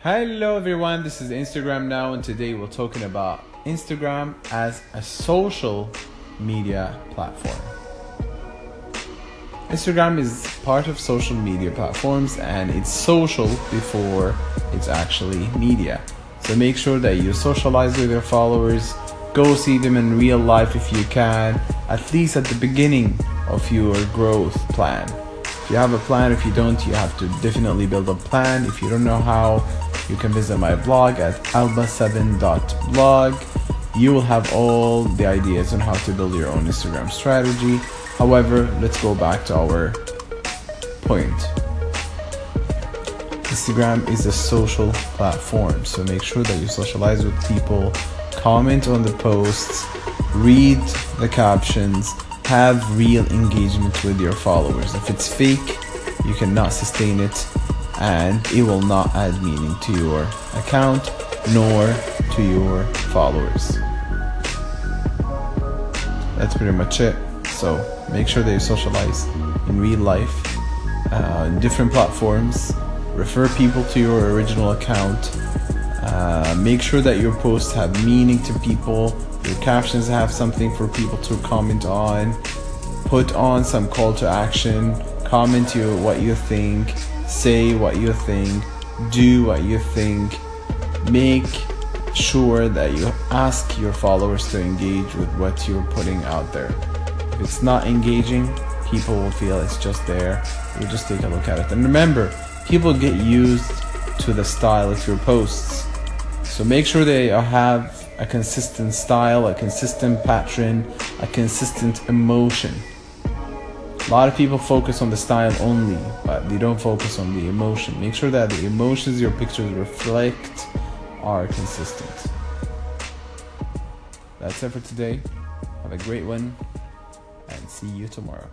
Hello everyone, this is Instagram Now, and today we're talking about Instagram as a social media platform. Instagram is part of social media platforms, and it's social before it's actually media. So make sure that you socialize with your followers, go see them in real life if you can, at least at the beginning of your growth plan. If you have a plan, if you don't, you have to definitely build a plan. If you don't know how, you can visit my blog at alba7.blog. You will have all the ideas on how to build your own Instagram strategy. However, let's go back to our point. Instagram is a social platform, so make sure that you socialize with people, comment on the posts, read the captions, have real engagement with your followers. If it's fake, you cannot sustain it, and it will not add meaning to your account nor to your followers. That's pretty much it. So make sure that you socialize in real life, in different platforms, refer people to your original account, make sure that your posts have meaning to people, your captions have something for people to comment on, put on some call to action, comment what you think, say what you think, do what you think. Make sure that you ask your followers to engage with what you're putting out there. If it's not engaging, people will feel it's just there. You just take a look at it. And remember, people get used to the style of your posts. So make sure they have a consistent style, a consistent pattern, a consistent emotion. A lot of people focus on the style only, but they don't focus on the emotion. Make sure that the emotions your pictures reflect are consistent. That's it for today. Have a great one, and see you tomorrow.